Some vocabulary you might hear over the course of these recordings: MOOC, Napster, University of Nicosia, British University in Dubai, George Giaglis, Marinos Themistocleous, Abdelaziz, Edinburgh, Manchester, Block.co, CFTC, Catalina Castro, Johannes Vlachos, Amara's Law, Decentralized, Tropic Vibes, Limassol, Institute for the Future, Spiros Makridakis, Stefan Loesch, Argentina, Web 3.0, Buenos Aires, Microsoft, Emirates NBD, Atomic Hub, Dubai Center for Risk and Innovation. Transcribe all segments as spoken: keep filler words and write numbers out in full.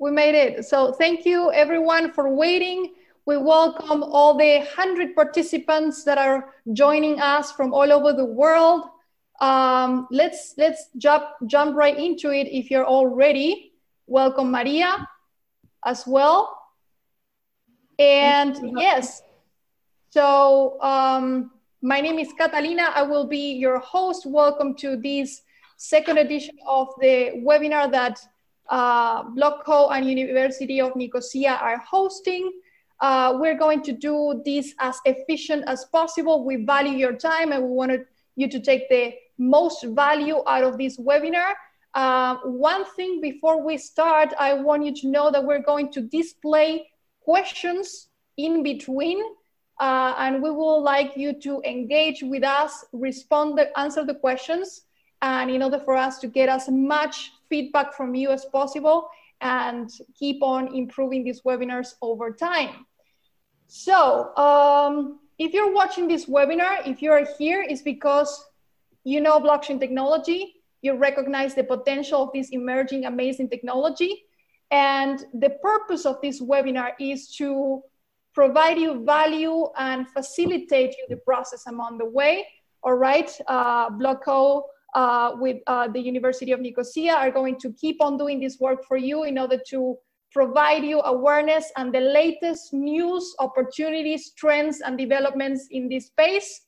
We made it. So thank you everyone for waiting. We welcome all the one hundred participants that are joining us from all over the world. Um, let's let's jump, jump right into it if you're all ready. Welcome Maria as well. And yes, so um, my name is Catalina. I will be your host. Welcome to this second edition of the webinar that uh, Block dot co and University of Nicosia are hosting. Uh, we're going to do this as efficient as possible. We value your time and we wanted you to take the most value out of this webinar. Uh, one thing before we start, I want you to know that we're going to display questions in between, uh, and we will like you to engage with us, respond, the, answer the questions, and in order for us to get as much feedback from you as possible and keep on improving these webinars over time. So um, if you're watching this webinar, if you're here, it's because you know blockchain technology, you recognize the potential of this emerging, amazing technology. And the purpose of this webinar is to provide you value and facilitate you the process along the way. All right, uh, Block dot co uh, with uh, the University of Nicosia are going to keep on doing this work for you in order to provide you awareness and the latest news, opportunities, trends, and developments in this space.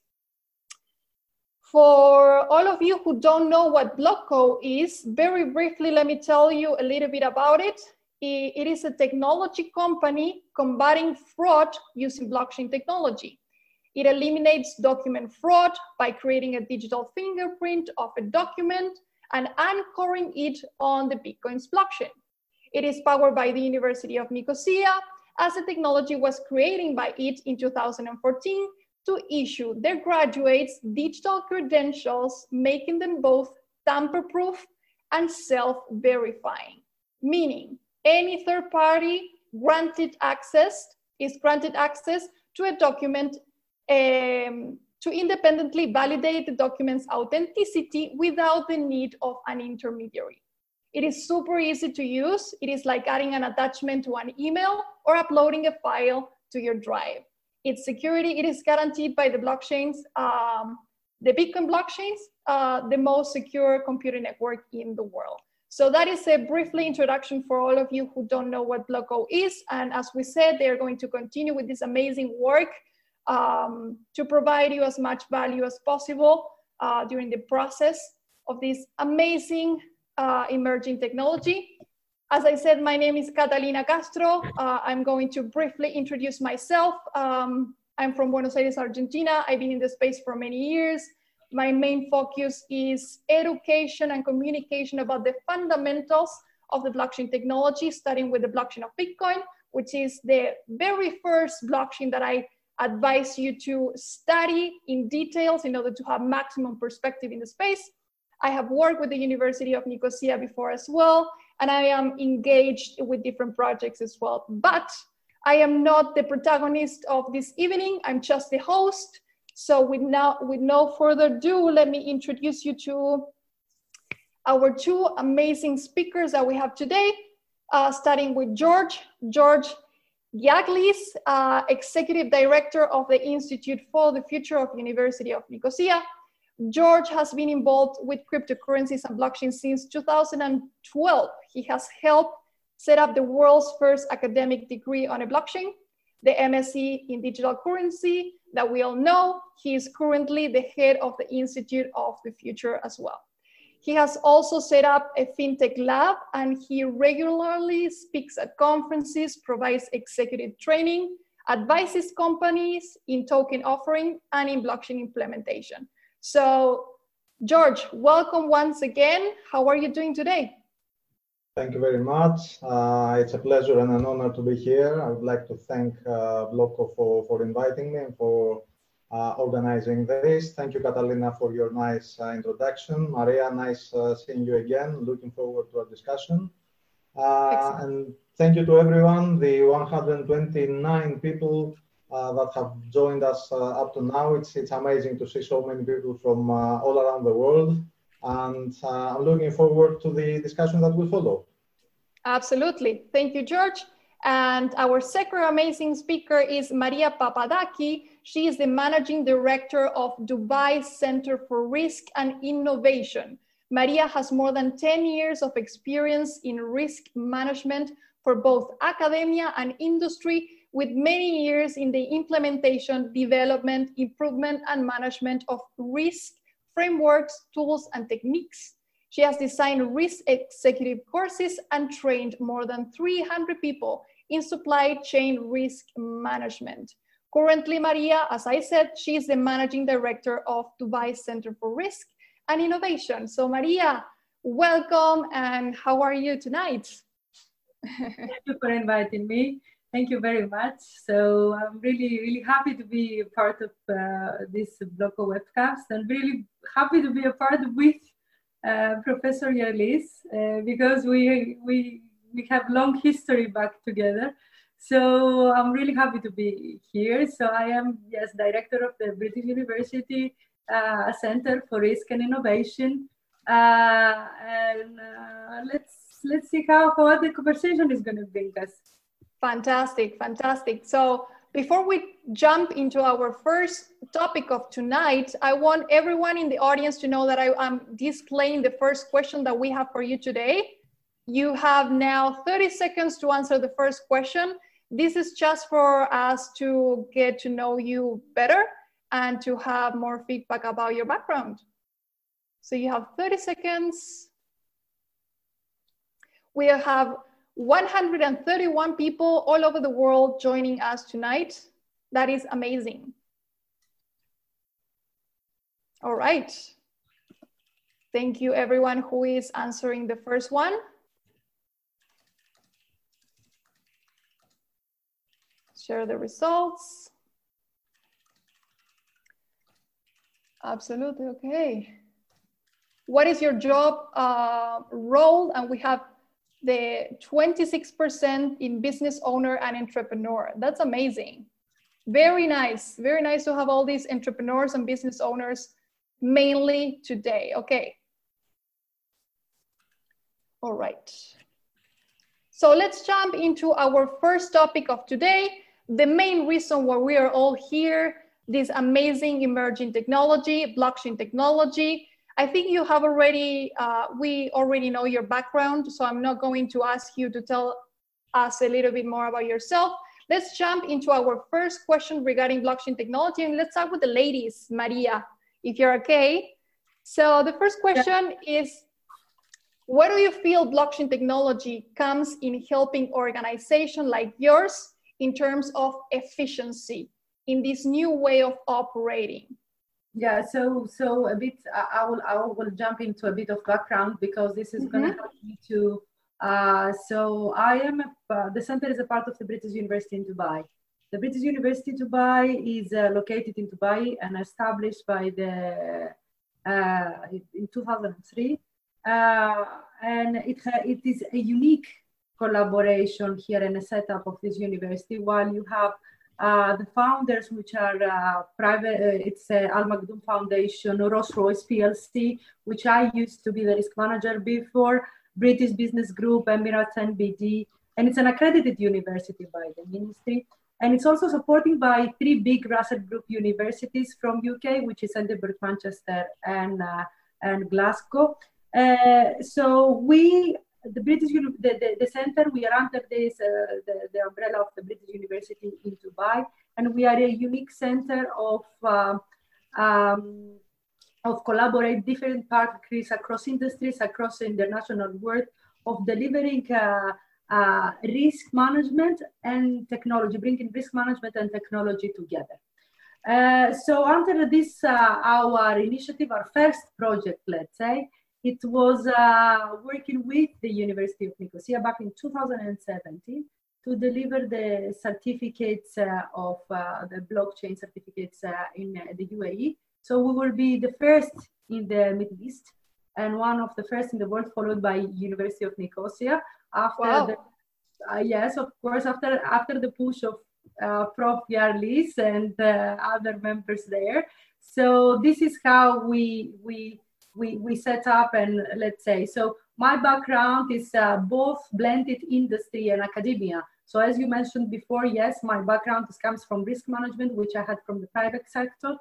For all of you who don't know what Block dot co is, very briefly, let me tell you a little bit about it. It is a technology company combating fraud using blockchain technology. It eliminates document fraud by creating a digital fingerprint of a document and anchoring it on the Bitcoin's blockchain. It is powered by the University of Nicosia, as the technology was created by it in two thousand fourteen. To issue their graduates digital credentials, making them both tamper-proof and self-verifying. Meaning, any third party granted access is granted access to a document um, to independently validate the document's authenticity without the need of an intermediary. It is super easy to use. It is like adding an attachment to an email or uploading a file to your drive. Its security, it is guaranteed by the blockchains, um, the Bitcoin blockchains, uh, the most secure computer network in the world. So that is a briefly introduction for all of you who don't know what Block dot co is. And as we said, they're going to continue with this amazing work um, to provide you as much value as possible uh, during the process of this amazing uh, emerging technology. As I said, my name is Catalina Castro. Uh, I'm going to briefly introduce myself. Um, I'm from Buenos Aires, Argentina. I've been in the space for many years. My main focus is education and communication about the fundamentals of the blockchain technology, starting with the blockchain of Bitcoin, which is the very first blockchain that I advise you to study in details in order to have maximum perspective in the space. I have worked with the University of Nicosia before as well. And I am engaged with different projects as well. But I am not the protagonist of this evening. I'm just the host. So with, now, with no further ado, let me introduce you to our two amazing speakers that we have today, uh, starting with George. George Giaglis, uh, Executive Director of the Institute for the Future of University of Nicosia. George has been involved with cryptocurrencies and blockchain since two thousand twelve. He has helped set up the world's first academic degree on a blockchain, the MSc in Digital Currency that we all know. He is currently the head of the Institute of the Future as well. He has also set up a fintech lab and he regularly speaks at conferences, provides executive training, advises companies in token offering and in blockchain implementation. So, George, welcome once again. How are you doing today? Thank you very much. Uh, it's a pleasure and an honor to be here. I would like to thank uh, Block dot co for, for inviting me and for uh, organizing this. Thank you, Catalina, for your nice uh, introduction. Maria, nice uh, seeing you again. Looking forward to our discussion. Uh, and thank you to everyone, the one hundred twenty-nine people Uh, that have joined us uh, up to now. It's, it's amazing to see so many people from uh, all around the world. And uh, I'm looking forward to the discussion that will follow. Absolutely. Thank you, George. And our second amazing speaker is Maria Papadaki. She is the Managing Director of Dubai Center for Risk and Innovation. Maria has more than ten years of experience in risk management for both academia and industry, with many years in the implementation, development, improvement, and management of risk frameworks, tools, and techniques. She has designed risk executive courses and trained more than three hundred people in supply chain risk management. Currently, Maria, as I said, she is the Managing Director of Dubai Center for Risk and Innovation. So Maria, welcome, and how are you tonight? Thank you for inviting me. Thank you very much. So I'm really, really happy to be a part of uh, this Block dot co webcast, and really happy to be a part with Uh, Professor Giaglis, uh, because we, we, we have long history back together. So I'm really happy to be here. So I am, yes, director of the British University uh, Center for Risk and Innovation. Uh, and uh, let's, let's see how, how the conversation is going to bring us. Fantastic, fantastic. So before we jump into our first topic of tonight, I want everyone in the audience to know that I am displaying the first question that we have for you today. You have now thirty seconds to answer the first question. This is just for us to get to know you better and to have more feedback about your background. So you have thirty seconds. We have one hundred thirty-one people all over the world joining us tonight. That is amazing. All right. Thank you everyone who is answering the first one. Share the results. Absolutely, okay. What is your job uh, role? And we have the twenty-six percent in business owner and entrepreneur. That's amazing. Very nice. Very nice to have all these entrepreneurs and business owners mainly today. Okay. All right. So let's jump into our first topic of today. The main reason why we are all here, this amazing emerging technology, blockchain technology. I think you have already, uh, we already know your background, so I'm not going to ask you to tell us a little bit more about yourself. Let's jump into our first question regarding blockchain technology, and let's start with the ladies, Maria, if you're okay. So the first question yeah. is, where do you feel blockchain technology comes in helping organizations like yours in terms of efficiency in this new way of operating? Yeah, so so a bit. I will I will jump into a bit of background because this is mm-hmm. going to help me to. Uh, so I am a, uh, the center is a part of the British University in Dubai. The British University in Dubai is uh, located in Dubai and established by the uh, in two thousand three, uh, and it it is a unique collaboration here and a setup of this university. While you have Uh, the founders, which are uh, private, uh, it's uh, Al Maktoum Foundation, Rolls Royce P L C, which I used to be the risk manager before, British Business Group, Emirates N B D, and it's an accredited university by the ministry. And it's also supported by three big Russell Group universities from U K, which is Edinburgh, Manchester, and, uh, and Glasgow. Uh, so we The British the, the, the center, we are under this, uh, the, the umbrella of the British University in Dubai, and we are a unique center of uh, um, of collaborate different parties across industries, across the international world, of delivering uh, uh, risk management and technology, bringing risk management and technology together. Uh, so under this, uh, our initiative, our first project, let's say, it was uh, working with the University of Nicosia back in two thousand seventeen to deliver the certificates uh, of uh, the blockchain certificates uh, in uh, the U A E. So we will be the first in the Middle East and one of the first in the world, followed by University of Nicosia. After wow. the, uh, yes, of course, after, after the push of uh, Professor Giaglis and uh, other members there. So this is how we, we, We, we set up, and let's say, so my background is uh, both blended industry and academia. So as you mentioned before, yes, my background comes from risk management, which I had from the private sector,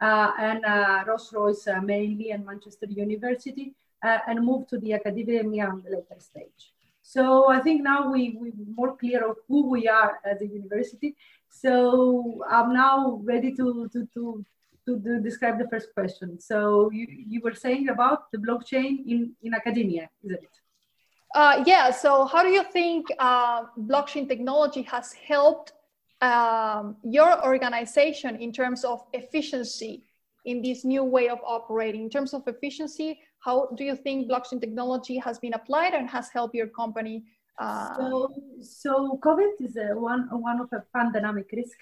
uh, and uh, Rolls Royce uh, mainly, and Manchester University, uh, and moved to the academia on the later stage. So I think now we, we're more clear of who we are as a university. So I'm now ready to, to, to, to, to describe the first question. So you, you were saying about the blockchain in, in academia, isn't it? Uh, yeah, so how do you think uh, blockchain technology has helped um, your organization in terms of efficiency in this new way of operating? In terms of efficiency, how do you think blockchain technology has been applied and has helped your company? Uh... So, so COVID is a one, one of a pandemic risk.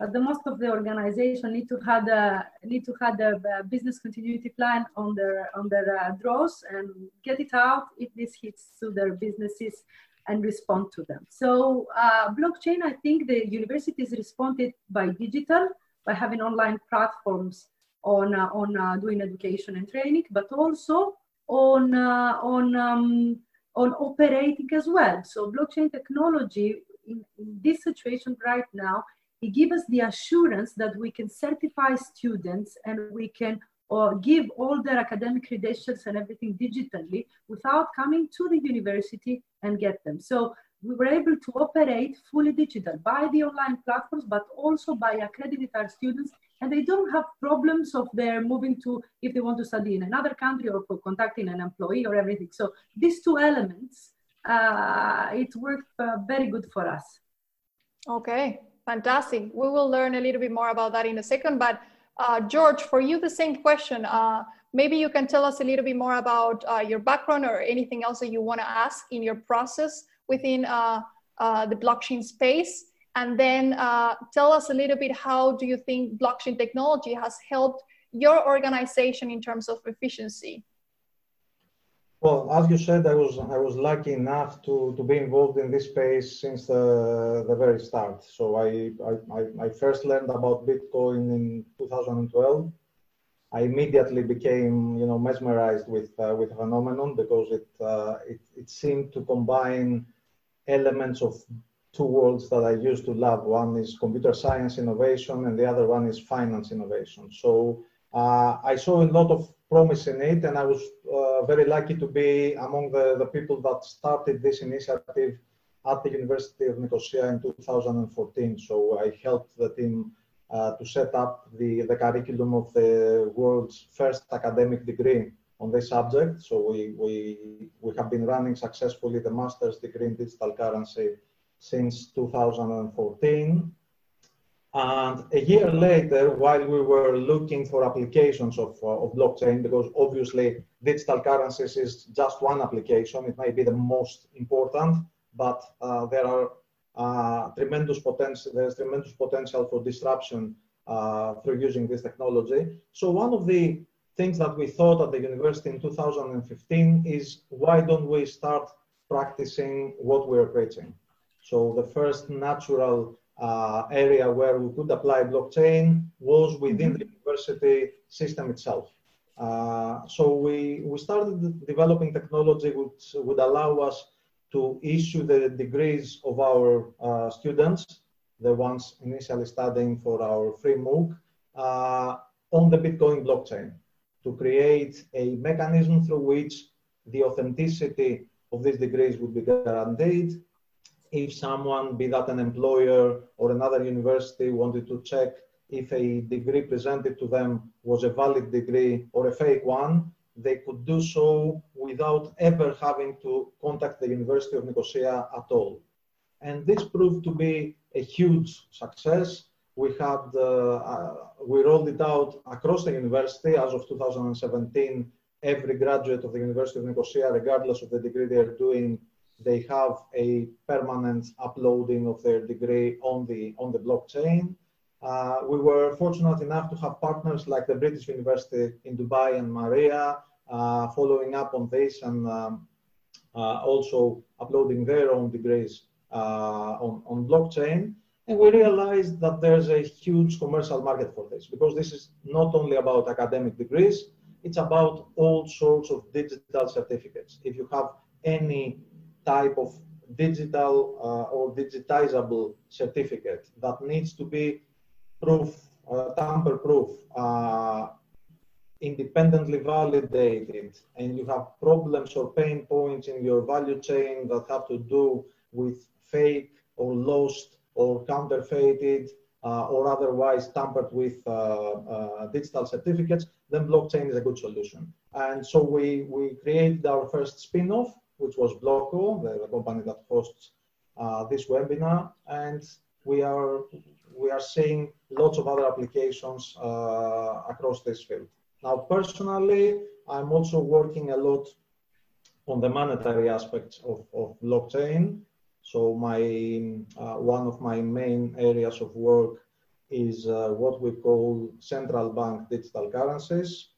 Uh, the most of the organization need to have a need to have a, a business continuity plan on their on their uh, draws and get it out if this hits to their businesses and respond to them. So uh, blockchain, I think the universities responded by digital, by having online platforms on uh, on uh, doing education and training, but also on uh, on um, on operating as well. So blockchain technology in, in this situation right now, it gives us the assurance that we can certify students and we can uh, give all their academic credentials and everything digitally without coming to the university and get them. So we were able to operate fully digital by the online platforms, but also by accrediting our students. And they don't have problems of their moving to, if they want to study in another country or for contacting an employee or everything. So these two elements, uh, it worked uh, very good for us. Okay. Fantastic. We will learn a little bit more about that in a second. But uh, George, for you, the same question. Uh, maybe you can tell us a little bit more about uh, your background or anything else that you want to ask in your process within uh, uh, the blockchain space. And then uh, tell us a little bit, how do you think blockchain technology has helped your organization in terms of efficiency? Well, as you said, I was I was lucky enough to, to be involved in this space since the, the very start. So I, I, I first learned about Bitcoin in two thousand twelve. I immediately became, you know, mesmerized with uh, with the phenomenon, because it, uh, it it seemed to combine elements of two worlds that I used to love. One is computer science innovation, and the other one is finance innovation. So uh, I saw a lot of promise in it, and I was uh, very lucky to be among the, the people that started this initiative at the University of Nicosia in two thousand fourteen. So I helped the team uh, to set up the, the curriculum of the world's first academic degree on this subject. So we, we, we have been running successfully the master's degree in digital currency since two thousand fourteen. And a year later, while we were looking for applications of, uh, of blockchain, because obviously digital currencies is just one application, it may be the most important, but uh, there are uh, tremendous potential, there's tremendous potential for disruption uh, through using this technology. So one of the things that we thought at the university in two thousand fifteen is, why don't we start practicing what we're preaching? So the first natural Uh, area where we could apply blockchain was within the university system itself. Uh, so we, we started developing technology which would allow us to issue the degrees of our uh, students, the ones initially studying for our free MOOC, uh, on the Bitcoin blockchain, to create a mechanism through which the authenticity of these degrees would be guaranteed. If someone, be that an employer or another university, wanted to check if a degree presented to them was a valid degree or a fake one, they could do so without ever having to contact the University of Nicosia at all. And this proved to be a huge success. We had uh, uh, we rolled it out across the university. As of two thousand seventeen, every graduate of the University of Nicosia, regardless of the degree they are doing, they have a permanent uploading of their degree on the, on the blockchain. Uh, we were fortunate enough to have partners like the British University in Dubai and Maria uh, following up on this, and um, uh, also uploading their own degrees uh, on, on blockchain. And we realized that there's a huge commercial market for this, because this is not only about academic degrees, It's about all sorts of digital certificates. If you have any type of digital uh, or digitizable certificate that needs to be proof, uh, tamper-proof, uh, independently validated, and you have problems or pain points in your value chain that have to do with fake or lost or counterfeited uh, or otherwise tampered with uh, uh, digital certificates, then blockchain is a good solution. And so we, we created our first spin-off, which was Block dot co, the, the company that hosts uh, this webinar, and we are, we are seeing lots of other applications uh, across this field. Now, personally, I'm also working a lot on the monetary aspects of, of blockchain. So my, uh, one of my main areas of work is uh, what we call central bank digital currencies,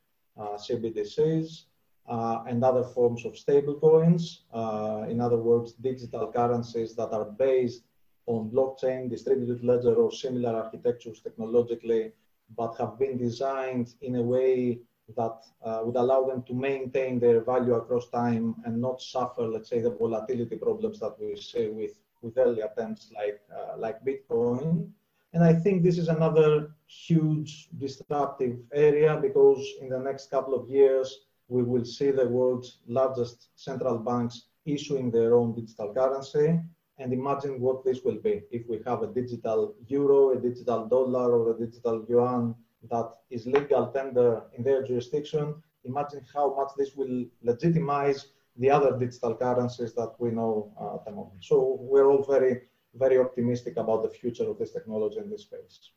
uh, C B D Cs, uh, and other forms of stable coins. Uh, in other words, digital currencies that are based on blockchain, distributed ledger, or similar architectures technologically, but have been designed in a way that uh, would allow them to maintain their value across time and not suffer, let's say, the volatility problems that we see with, with early attempts like, uh, like Bitcoin. And I think this is another huge disruptive area, because in the next couple of years, we will see the world's largest central banks issuing their own digital currency. And imagine what this will be if we have a digital euro, a digital dollar, or a digital yuan that is legal tender in their jurisdiction. Imagine how much this will legitimize the other digital currencies that we know uh, at the moment. So we're all very, very optimistic about the future of this technology in this space.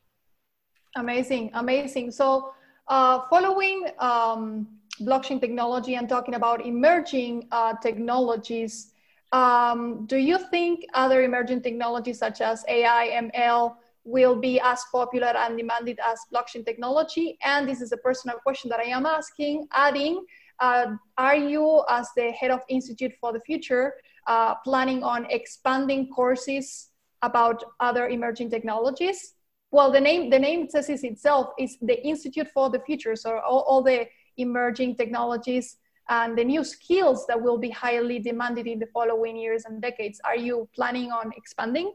Amazing, amazing. So uh, following um, blockchain technology and talking about emerging uh, technologies, um, do you think other emerging technologies such as A I, M L, will be as popular and demanded as blockchain technology? And this is a personal question that I am asking, adding, uh, are you, as the head of Institute for the Future, uh, planning on expanding courses about other emerging technologies? Well, the name, the name says it itself, is the Institute for the Future. So all, all the emerging technologies and the new skills that will be highly demanded in the following years and decades. Are you planning on expanding?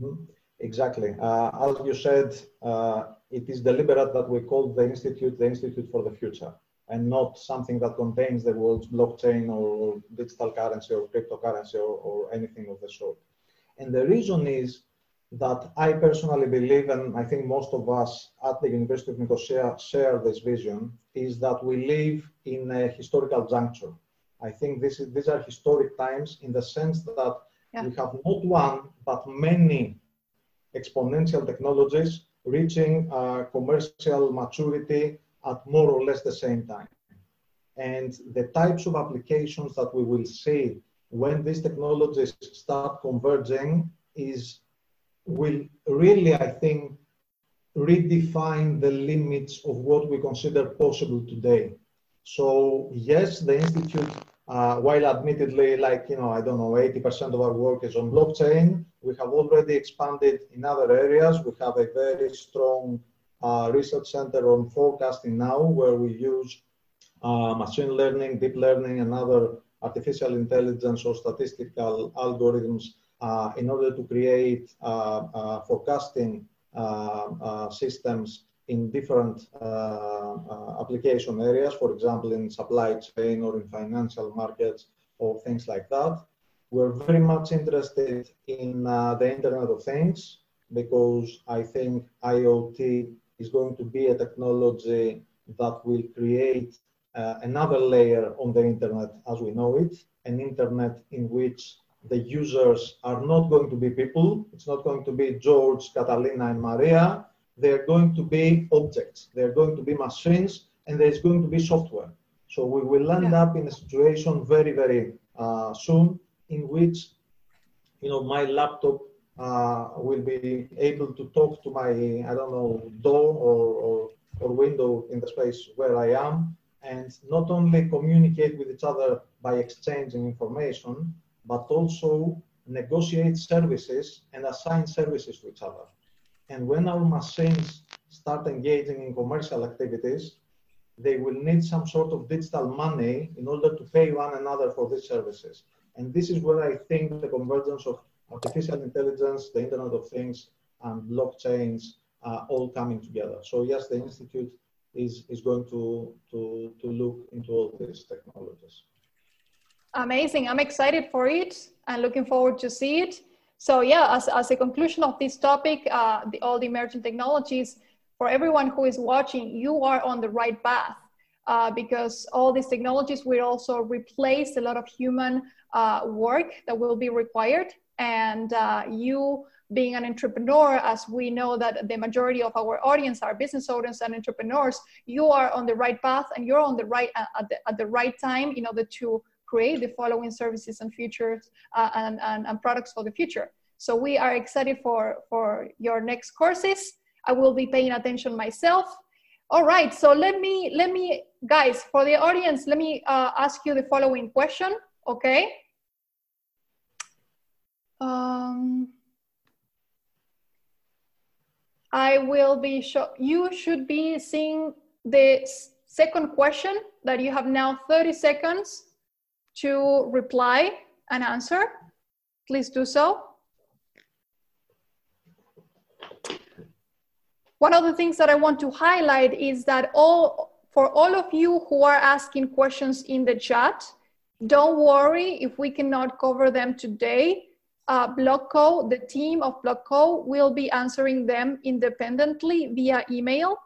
Mm-hmm. Exactly. Uh, as you said, uh, it is deliberate that we call the Institute the Institute for the Future, and not something that contains the world's blockchain or digital currency or cryptocurrency or, or anything of the sort. And the reason is that I personally believe, and I think most of us at the University of Nicosia share this vision, is that we live in a historical juncture. I think this is, these are historic times in the sense that yeah. we have not one, but many exponential technologies reaching uh, commercial maturity at more or less the same time. And the types of applications that we will see when these technologies start converging is, will really, I think, redefine the limits of what we consider possible today. So yes, the Institute, uh, while admittedly, like, you know, I don't know, eighty percent of our work is on blockchain, we have already expanded in other areas. We have a very strong uh, research center on forecasting now, where we use uh, machine learning, deep learning, and other artificial intelligence or statistical algorithms uh, in order to create uh, uh, forecasting uh, uh, systems in different uh, uh, application areas, for example, in supply chain or in financial markets or things like that. We're very much interested in uh, the Internet of Things, because I think I O T is going to be a technology that will create uh, another layer on the Internet as we know it, an Internet in which the users are not going to be people. It's not going to be George, Catalina, and Maria. They're going to be objects. They're going to be machines, and there's going to be software. So we will end yeah. up in a situation very, very uh, soon, in which, you know, my laptop uh, will be able to talk to my, I don't know, door or, or, or window in the space where I am, and not only communicate with each other by exchanging information, but also negotiate services and assign services to each other. And when our machines start engaging in commercial activities, they will need some sort of digital money in order to pay one another for these services. And this is where I think the convergence of artificial intelligence, the Internet of Things, and blockchains are all coming together. So yes, the Institute is, is going to, to, to look into all these technologies. Amazing. I'm excited for it and looking forward to see it. So yeah, as, as a conclusion of this topic, uh, the, all the emerging technologies, for everyone who is watching, you are on the right path uh, because all these technologies will also replace a lot of human uh, work that will be required. And uh, you being an entrepreneur, as we know that the majority of our audience are business owners and entrepreneurs, you are on the right path and you're on the right uh, at, the, at the right time in order to create the following services and futures uh, and, and, and products for the future. So we are excited for, for your next courses. I will be paying attention myself. All right, so let me, let me, guys, for the audience, let me uh, ask you the following question, okay? Um, I will be, show you should be seeing the second question that you have now thirty seconds to reply and answer. Please do so. One of the things that I want to highlight is that all, for all of you who are asking questions in the chat, don't worry if we cannot cover them today. Uh, Block dot co, the team of Block dot co will be answering them independently via email.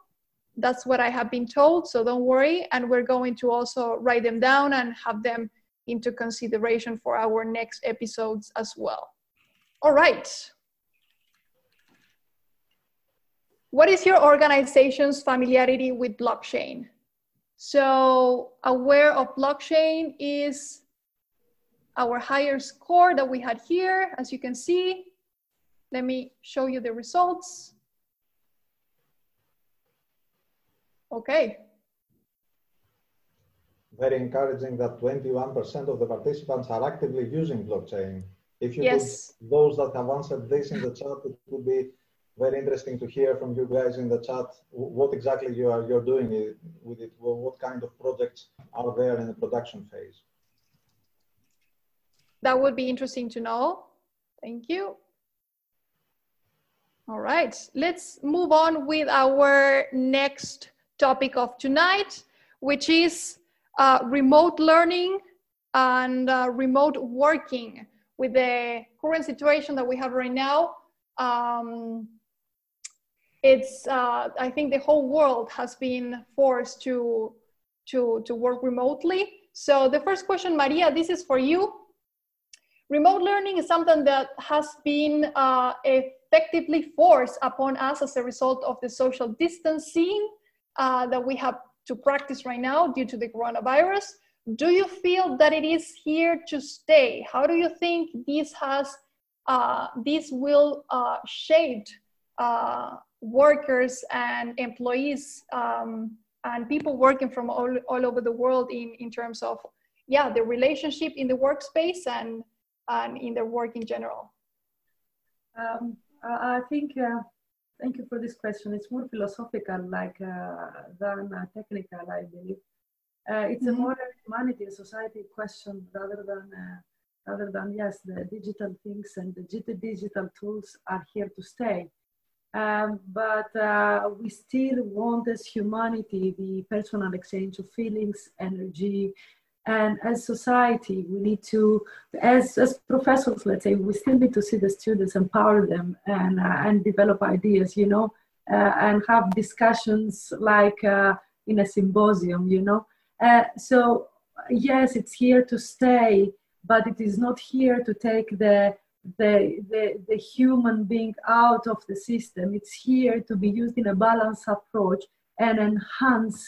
That's what I have been told, so don't worry. And we're going to also write them down and have them into consideration for our next episodes as well. All right. What is your organization's familiarity with blockchain? So aware of blockchain is our higher score that we had here, as you can see. Let me show you the results. Okay. Very encouraging that twenty-one percent of the participants are actively using blockchain. If you yes. could, those that have answered this in the chat, it would be very interesting to hear from you guys in the chat what exactly you are you're doing with it, what kind of projects are there in the production phase. That would be interesting to know. Thank you. All right, let's move on with our next topic of tonight, which is uh, remote learning and uh, remote working. With the current situation that we have right now, um, It's, uh, I think the whole world has been forced to, to, to work remotely. So the first question, Maria, this is for you. Remote learning is something that has been uh, effectively forced upon us as a result of the social distancing uh, that we have to practice right now due to the coronavirus. Do you feel that it is here to stay? How do you think this has, uh, this will uh, shape uh, workers and employees um, and people working from all, all over the world in, in terms of, yeah, the relationship in the workspace and, and in their work in general? Um, I think, uh, thank you for this question. It's more philosophical like uh, than uh, technical, I believe. Uh, it's mm-hmm. a more humanity, society question rather than, uh, rather than, yes, the digital things and the digital tools are here to stay. Um, but uh, we still want as humanity the personal exchange of feelings, energy, and as society we need to, as, as professors, let's say, we still need to see the students, empower them and, uh, and develop ideas, you know, uh, and have discussions like uh, in a symposium, you know. Uh, so yes, it's here to stay, but it is not here to take the The, the, the human being out of the system. It's here to be used in a balanced approach and enhance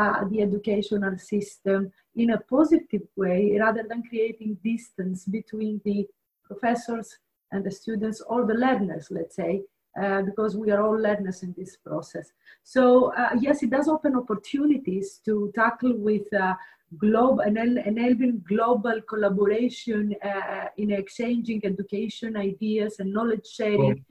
uh, the educational system in a positive way rather than creating distance between the professors and the students or the learners, let's say, uh, because we are all learners in this process. So uh, yes, it does open opportunities to tackle with uh, Global, enabling global collaboration uh, in exchanging education, ideas, and knowledge sharing.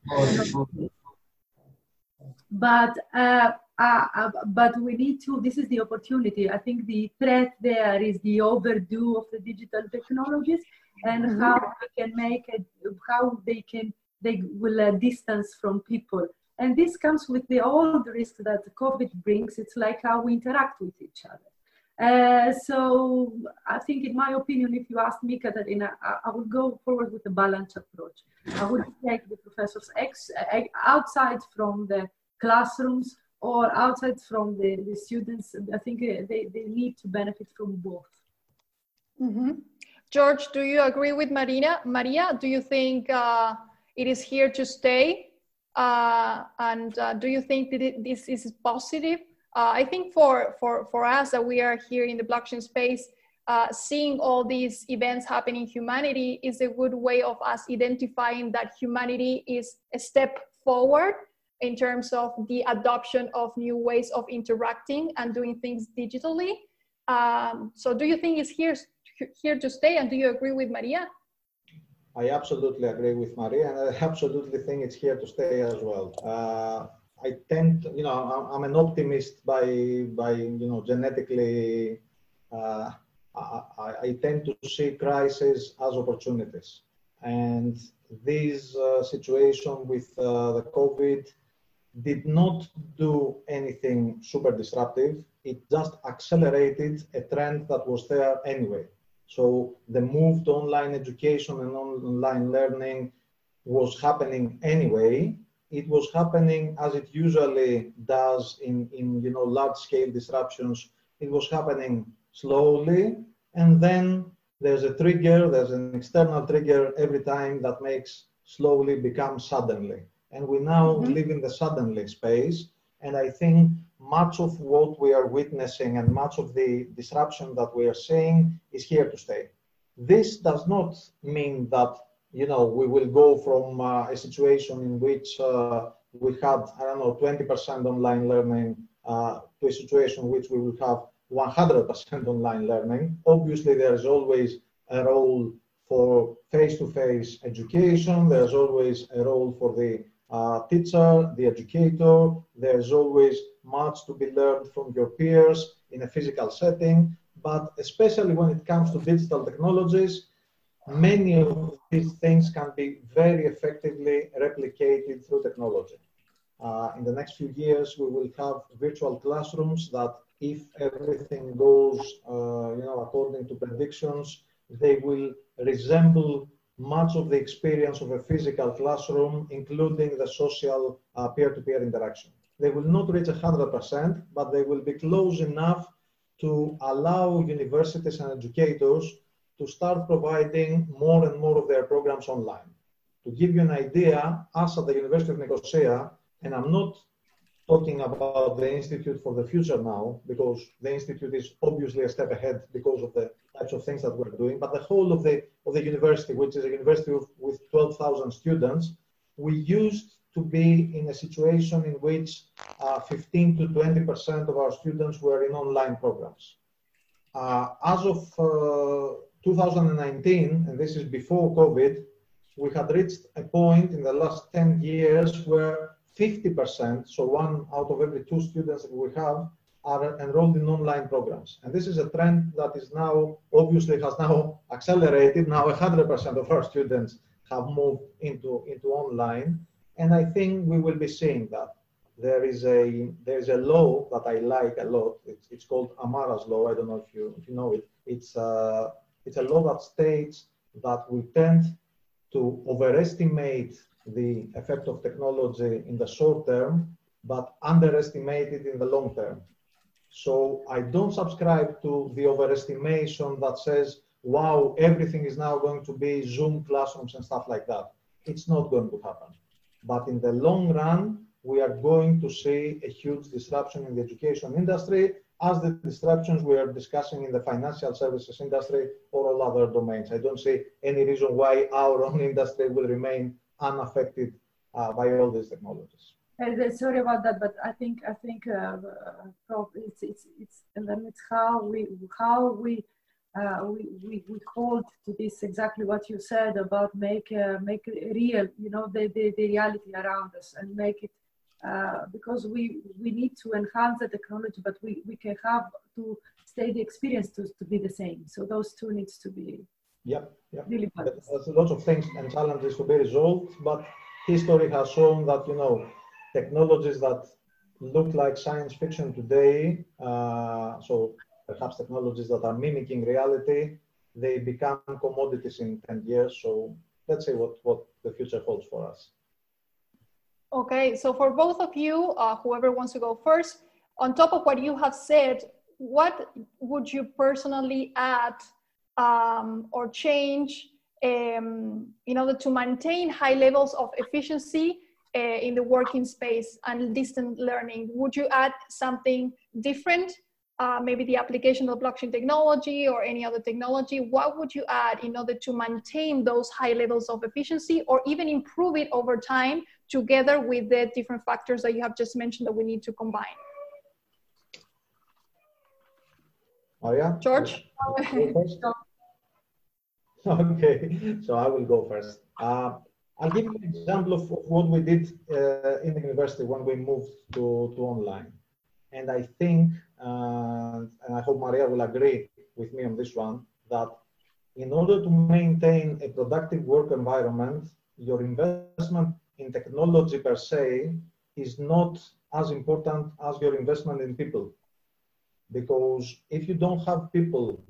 But uh, uh, but we need to, this is the opportunity. I think the threat there is the overdue of the digital technologies and how we can make it, how they can, they will uh, distance from people. And this comes with the old risk that COVID brings. It's like how we interact with each other. Uh, so I think, in my opinion, if you ask me, Katarina, I, I would go forward with a balanced approach. I would take the professors ex, outside from the classrooms or outside from the, the students. I think they, they need to benefit from both. Mm-hmm. George, do you agree with Marina? Maria, do you think uh, it is here to stay? Uh, and uh, do you think that it, this is positive? Uh, I think for, for, for us that we are here in the blockchain space, uh, seeing all these events happening in humanity is a good way of us identifying that humanity is a step forward in terms of the adoption of new ways of interacting and doing things digitally. Um, so do you think it's here, here to stay, and do you agree with Maria? I absolutely agree with Maria, and I absolutely think it's here to stay as well. Uh, I tend to, you know, I'm an optimist by, by you know, genetically, uh, I, I tend to see crises as opportunities. And this uh, situation with uh, the COVID did not do anything super disruptive. It just accelerated a trend that was there anyway. So the move to online education and online learning was happening anyway. It was happening as it usually does in, in you know, large-scale disruptions. It was happening slowly, and then there's a trigger, there's an external trigger every time that makes slowly become suddenly. And we now mm-hmm. live in the suddenly space, and I think much of what we are witnessing and much of the disruption that we are seeing is here to stay. This does not mean that you know, we will go from uh, a situation in which uh, we had, I don't know, twenty percent online learning uh, to a situation in which we will have one hundred percent online learning. Obviously, there is always a role for face-to-face education. There's always a role for the uh, teacher, the educator. There's always much to be learned from your peers in a physical setting. But especially when it comes to digital technologies, many of these things can be very effectively replicated through technology. Uh, in the next few years, we will have virtual classrooms that, if everything goes, uh, you know, according to predictions, they will resemble much of the experience of a physical classroom, including the social uh, peer-to-peer interaction. They will not reach one hundred percent, but they will be close enough to allow universities and educators to start providing more and more of their programs online. To give you an idea, us at the University of Nicosia, and I'm not talking about the Institute for the Future now, because the Institute is obviously a step ahead because of the types of things that we're doing, but the whole of the, of the university, which is a university of, with twelve thousand students, we used to be in a situation in which uh, fifteen to twenty percent of our students were in online programs. Uh, as of uh, two thousand nineteen, and this is before COVID, we had reached a point in the last ten years where fifty percent, so one out of every two students that we have, are enrolled in online programs. And this is a trend that is now, obviously has now accelerated. Now one hundred percent of our students have moved into, into online. And I think we will be seeing that. There is a there is a law that I like a lot. It's, it's called Amara's Law. I don't know if you if you know it. It's uh it's a law that states that we tend to overestimate the effect of technology in the short term, but underestimate it in the long term. So I don't subscribe to the overestimation that says, "Wow, everything is now going to be Zoom classrooms and stuff like that." It's not going to happen. But in the long run, we are going to see a huge disruption in the education industry, as the disruptions we are discussing in the financial services industry or all other domains. I don't see any reason why our own industry will remain unaffected uh, by all these technologies. Uh, sorry about that, but I think I think uh, it's it's it's and then it's how we how we uh, we, we we hold to this, exactly what you said about make uh, make real, you know, the, the the reality around us and make it. uh, because we, we need to enhance the technology, but we, we can have to stay the experience to, to be the same. So those two needs to be yeah, yeah. really balanced. There's a lot of things and challenges to be resolved, but history has shown that, you know, technologies that look like science fiction today, uh, so perhaps technologies that are mimicking reality, they become commodities in ten years. So let's see what, what the future holds for us. Okay, so for both of you, uh, whoever wants to go first, on top of what you have said, what would you personally add um, or change um, in order to maintain high levels of efficiency uh, in the working space and distant learning? Would you add something different? Uh, maybe the application of blockchain technology or any other technology, what would you add in order to maintain those high levels of efficiency or even improve it over time together with the different factors that you have just mentioned that we need to combine? Maria? George? Okay, so I will go first. Uh, I'll give you an example of what we did uh, in the university when we moved to, to online. And I think, uh, and I hope Maria will agree with me on this one, that in order to maintain a productive work environment, your investment in technology per se is not as important as your investment in people. Because if you don't have people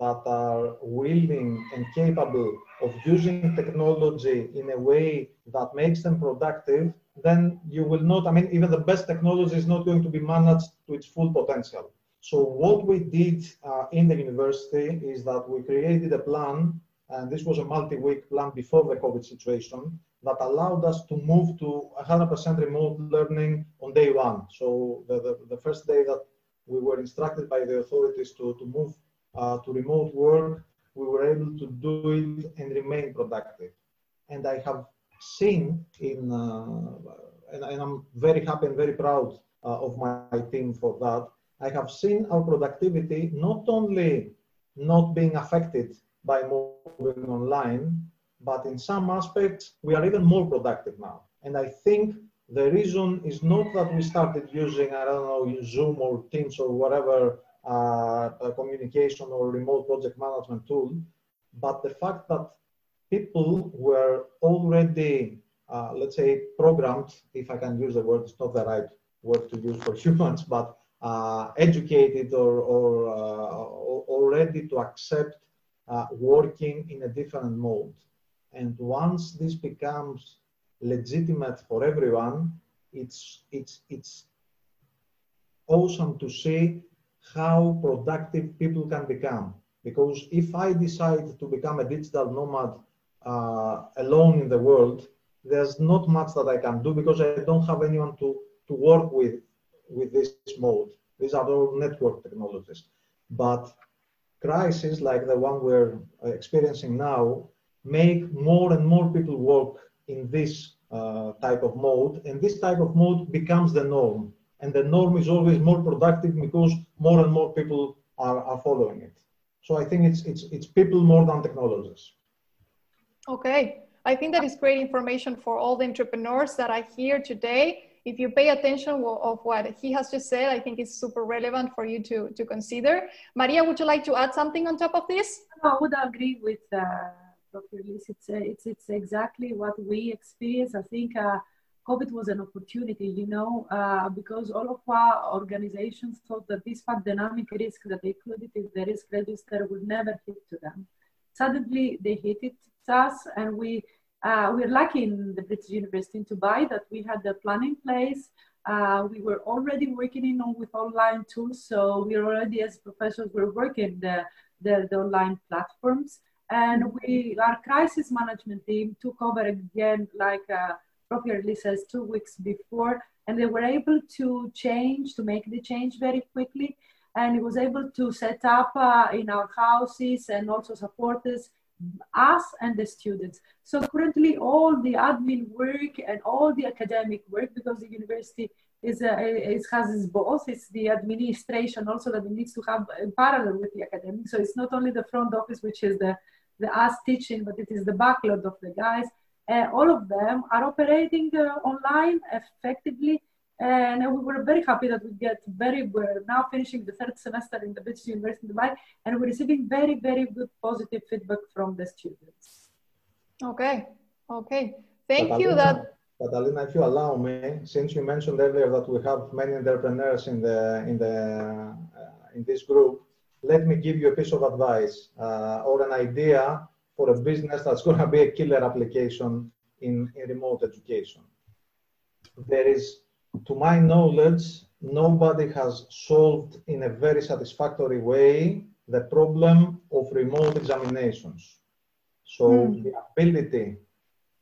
that are willing and capable of using technology in a way that makes them productive, then you will not, I mean, even the best technology is not going to be managed to its full potential. So what we did uh, in the university is that we created a plan, and this was a multi-week plan before the COVID situation, that allowed us to move to one hundred percent remote learning on day one. So the, the, the first day that we were instructed by the authorities to, to move uh, to remote work, we were able to do it and remain productive. And I have seen in, uh, and, and I'm very happy and very proud uh, of my, my team for that. I have seen our productivity not only not being affected by moving online, but in some aspects, we are even more productive now. And I think the reason is not that we started using, I don't know, Zoom or Teams or whatever uh, communication or remote project management tool, but the fact that people were already, uh, let's say, programmed, if I can use the word, it's not the right word to use for humans, but uh, educated or, or, uh, or ready to accept uh, working in a different mode. And once this becomes legitimate for everyone, it's, it's, it's awesome to see how productive people can become. Because if I decide to become a digital nomad Uh, alone in the world, there's not much that I can do because I don't have anyone to, to work with with this mode. These are all network technologies. But crises like the one we're experiencing now make more and more people work in this uh, type of mode, and this type of mode becomes the norm. And the norm is always more productive because more and more people are, are following it. So I think it's, it's, it's people more than technologies. Okay, I think that is great information for all the entrepreneurs that are here today. If you pay attention of what he has just said, I think it's super relevant for you to, to consider. Maria, would you like to add something on top of this? I would agree with uh, Doctor Liss. It's, uh, it's, it's exactly what we experienced. I think uh, COVID was an opportunity, you know, uh, because all of our organizations thought that this pandemic risk that they included in the risk register would never hit to them. Suddenly, they hit it. Us and we uh, we're lucky in the British University in Dubai that we had the plan in place. Uh, we were already working in on with online tools, so we already as professors were working the, the the online platforms. And we our crisis management team took over again, like uh, properly says, two weeks before, and they were able to change to make the change very quickly. And it was able to set up uh, in our houses and also support us. us and the students. So currently all the admin work and all the academic work, because the university is, a, is has both, it's the administration also that it needs to have in parallel with the academic. So it's not only the front office, which is the, the us teaching, but it is the backlog of the guys. Uh, all of them are operating uh, online effectively And we were very happy that we get very, we're now finishing the third semester in the British University in Dubai, and we're receiving very, very good positive feedback from the students. Okay, okay. Thank Catalina, you. That Catalina, if you allow me, since you mentioned earlier that we have many entrepreneurs in the in the uh, in this group, let me give you a piece of advice uh, or an idea for a business that's going to be a killer application in, in remote education. There is, to my knowledge, nobody has solved in a very satisfactory way the problem of remote examinations. So mm. the ability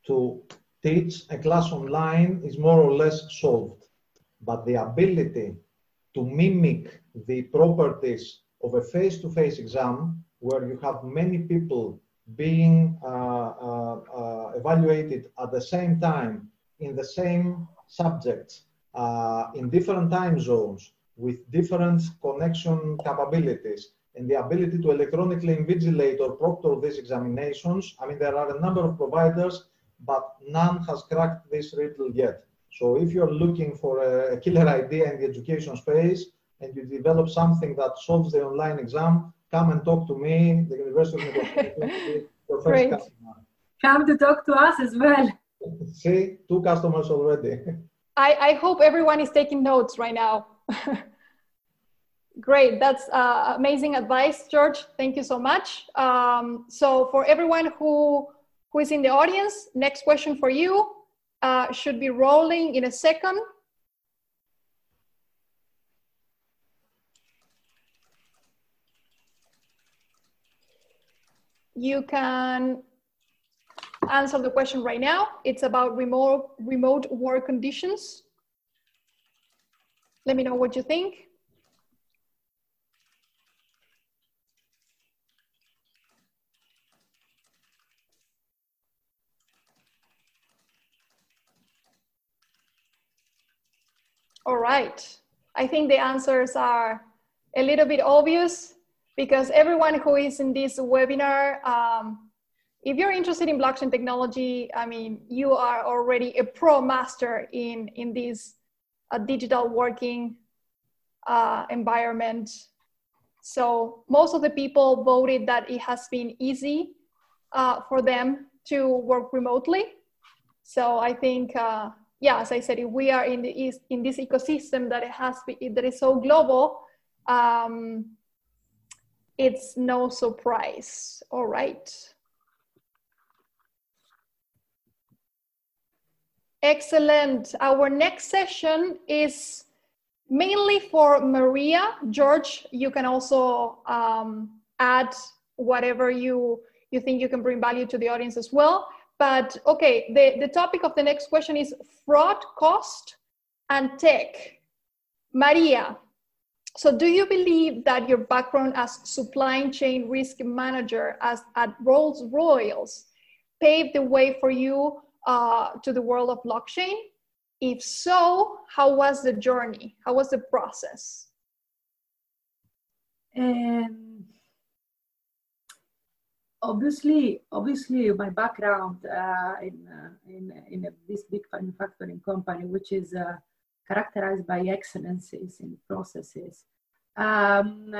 to teach a class online is more or less solved, but the ability to mimic the properties of a face-to-face exam where you have many people being uh, uh, uh, evaluated at the same time in the same subject, Uh, in different time zones, with different connection capabilities, and the ability to electronically invigilate or proctor these examinations. I mean, there are a number of providers, but none has cracked this riddle yet. So if you're looking for a, a killer idea in the education space, and you develop something that solves the online exam, come and talk to me, the University of Nicosia. Great. Customer. Come to talk to us as well. See, two customers already. I, I hope everyone is taking notes right now. Great, that's uh, amazing advice, George. Thank you so much. Um, so for everyone who, who is in the audience, next question for you uh, should be rolling in a second. You can answer the question right now. It's about remote remote work conditions. Let me know what you think. All right. I think the answers are a little bit obvious because everyone who is in this webinar, um, if you're interested in blockchain technology, I mean, you are already a pro master in, in this uh, digital working uh, environment. So most of the people voted that it has been easy uh, for them to work remotely. So I think, uh, yeah, as I said, if we are in, the, in this ecosystem that, it has been, that is so global, um, it's no surprise. All right. Excellent. Our next session is mainly for Maria. George, you can also um, add whatever you, you think you can bring value to the audience as well. But okay, the, the topic of the next question is fraud, cost, and tech. Maria, so do you believe that your background as supply chain risk manager as, at Rolls Royce paved the way for you Uh, to the world of blockchain? If so, how was the journey? How was the process? Um, obviously, obviously, my background uh, in uh, in in a, this big manufacturing company, which is uh, characterized by excellences in processes, um,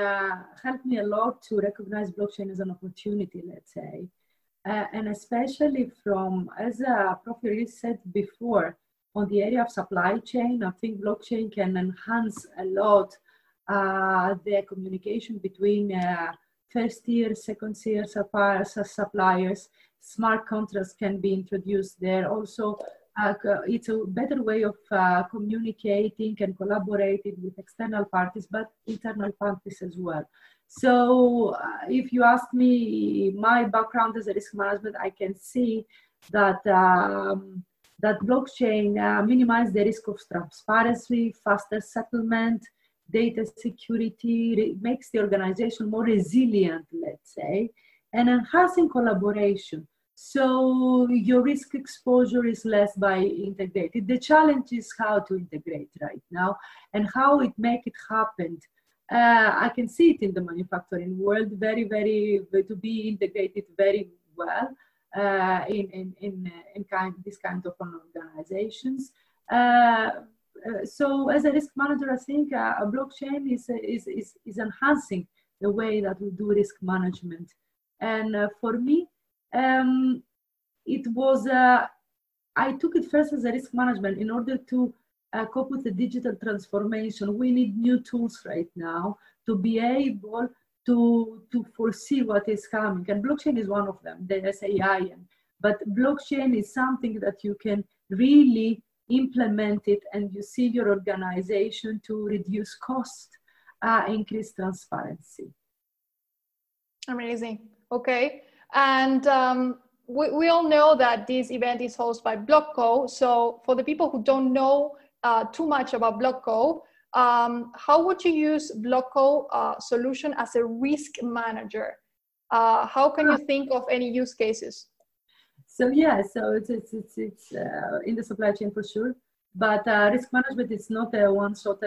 uh, helped me a lot to recognize blockchain as an opportunity. Let's say. Uh, and especially from, as uh, Professor Rees said before, on the area of supply chain, I think blockchain can enhance a lot uh, the communication between uh, first year, second year suppliers, suppliers. Smart contracts can be introduced there. Also, uh, it's a better way of uh, communicating and collaborating with external parties, but internal parties as well. So uh, if you ask me my background as a risk management, I can see that, um, that blockchain uh, minimizes the risk of transparency, faster settlement, data security, makes the organization more resilient, let's say, and enhancing collaboration. So your risk exposure is less by integrated. The challenge is how to integrate right now and how it make it happen. Uh, I can see it in the manufacturing world very, very, to be integrated very well uh, in, in, in, in kind, this kind of organizations. Uh, uh, so as a risk manager, I think uh, a blockchain is, is, is, is enhancing the way that we do risk management. And uh, for me, um, it was, uh, I took it first as a risk management in order to uh, cope with the digital transformation. We need new tools right now to be able to, to foresee what is coming. And blockchain is one of them, there's A I. And, but blockchain is something that you can really implement it and you see your organization to reduce cost, uh, increase transparency. Amazing. Okay. And um, we, we all know that this event is hosted by Block dot co. So for the people who don't know uh, too much about Block dot co, um, how would you use Block dot co uh, solution as a risk manager? Uh, how can you think of any use cases? So yeah, so it's, it's, it's, it's uh, in the supply chain for sure. But uh, risk management is not a one-shot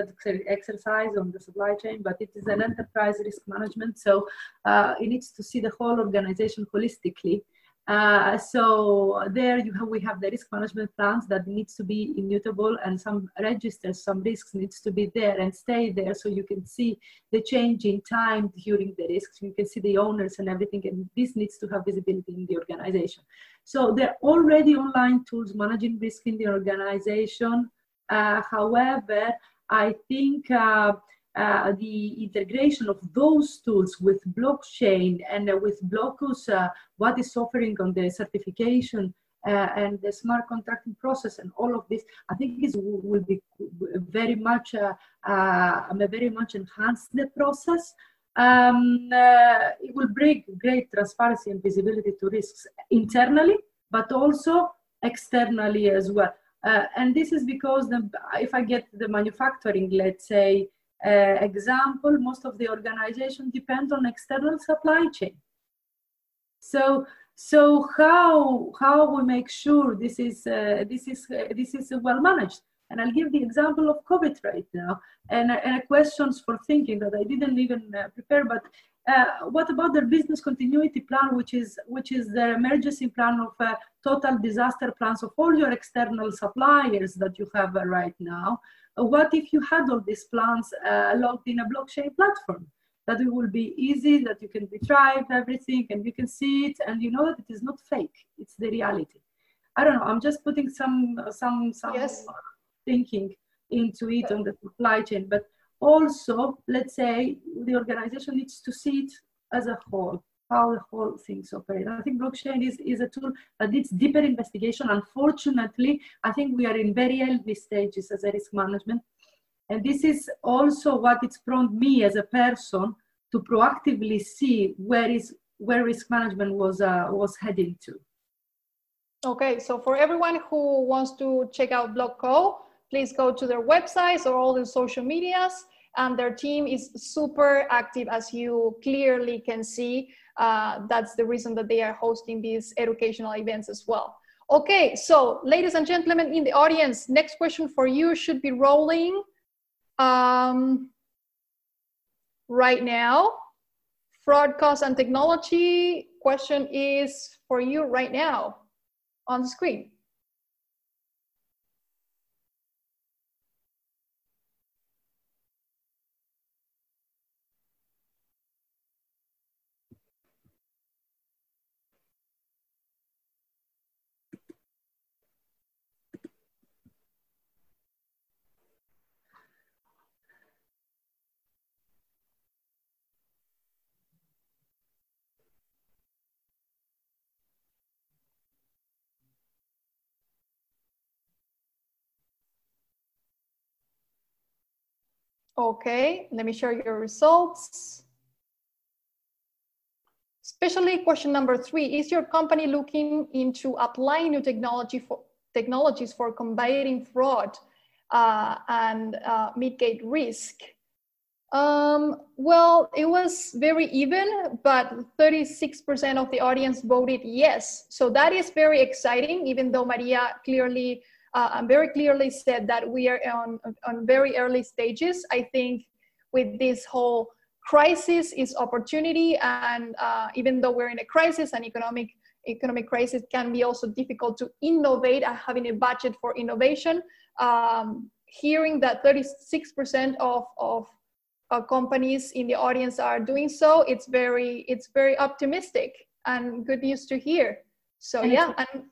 exercise on the supply chain, but it is an enterprise risk management. So uh, it needs to see the whole organization holistically. Uh, so there you have, we have the risk management plans that needs to be immutable, and some registers, some risks needs to be there and stay there so you can see the change in time during the risks. You can see the owners and everything, and this needs to have visibility in the organization. So there are already online tools managing risk in the organization. Uh, however, I think uh, uh, the integration of those tools with blockchain and uh, with Block dot co's, uh, what is offering on the certification uh, and the smart contracting process and all of this, I think it will be very much, uh, uh, very much enhance the process. Um, uh, it will bring great transparency and visibility to risks internally, but also externally as well. Uh, and this is because the, if I get the manufacturing, let's say, Uh, example, most of the organization depend on external supply chain. So, so how how we make sure this is uh, this is uh, this is well managed? And I'll give the example of COVID right now, and and questions for thinking that I didn't even uh, prepare. But uh, what about the business continuity plan, which is which is the emergency plan of uh, total disaster plans of all your external suppliers that you have uh, right now? What if you had all these plans uh, logged in a blockchain platform? That it will be easy, that you can retrieve everything and you can see it, and you know that it is not fake, it's the reality. I don't know, I'm just putting some, some, some yes. thinking into it on the supply chain, but also, let's say, the organization needs to see it as a whole, how the whole things operate. I think blockchain is, is a tool that needs deeper investigation. Unfortunately, I think we are in very early stages as a risk management. And this is also what it's prompted me as a person to proactively see where is where risk management was, uh, was heading to. Okay, so for everyone who wants to check out Block dot co, please go to their websites or all the social medias. And their team is super active, as you clearly can see. Uh, that's the reason that they are hosting these educational events as well. Okay, so ladies and gentlemen in the audience, next question for you should be rolling um, right now. Fraud, cost, and technology question is for you right now on the screen. Okay, let me share your results. Especially question number three, is your company looking into applying new technology for, technologies for combating fraud uh, and uh, mitigate risk? Um, well, it was very even, but thirty-six percent of the audience voted yes. So that is very exciting, even though Maria clearly Uh, and very clearly said that we are on, on very early stages. I think with this whole crisis is opportunity, and uh, even though we're in a crisis, an economic, economic crisis can be also difficult to innovate and having a budget for innovation. Um, hearing that thirty-six percent of, of uh, companies in the audience are doing so, it's very, it's very optimistic and good news to hear. So and yeah. I, and,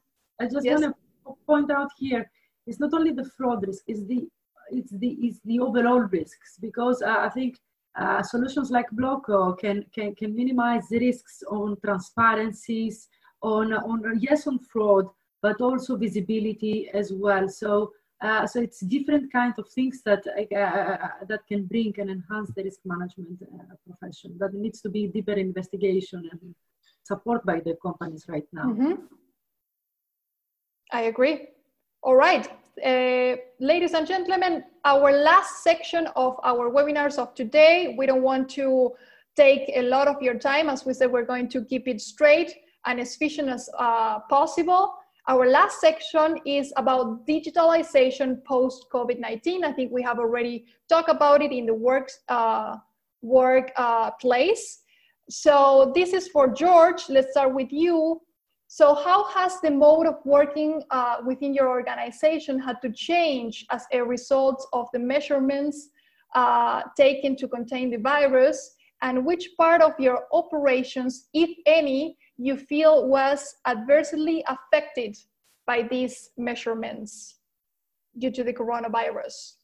I just yes. want to point out here, it's not only the fraud risk, it's the, it's the, it's the overall risks, because uh, I think uh, solutions like Block dot co can, can, can minimize the risks on transparencies, on, on yes, on fraud, but also visibility as well. So, uh, so it's different kind of things that uh, that can bring and enhance the risk management uh, profession. But it needs to be deeper investigation and support by the companies right now. Mm-hmm. I agree. All right, uh, ladies and gentlemen, our last section of our webinars of today. We don't want to take a lot of your time. As we said, we're going to keep it straight and as efficient as uh, possible. Our last section is about digitalization post COVID nineteen. I think we have already talked about it in the works, uh, work uh, place. So this is for George. Let's start with you. So how has the mode of working uh, within your organization had to change as a result of the measurements uh, taken to contain the virus? And which part of your operations, if any, you feel was adversely affected by these measurements due to the coronavirus?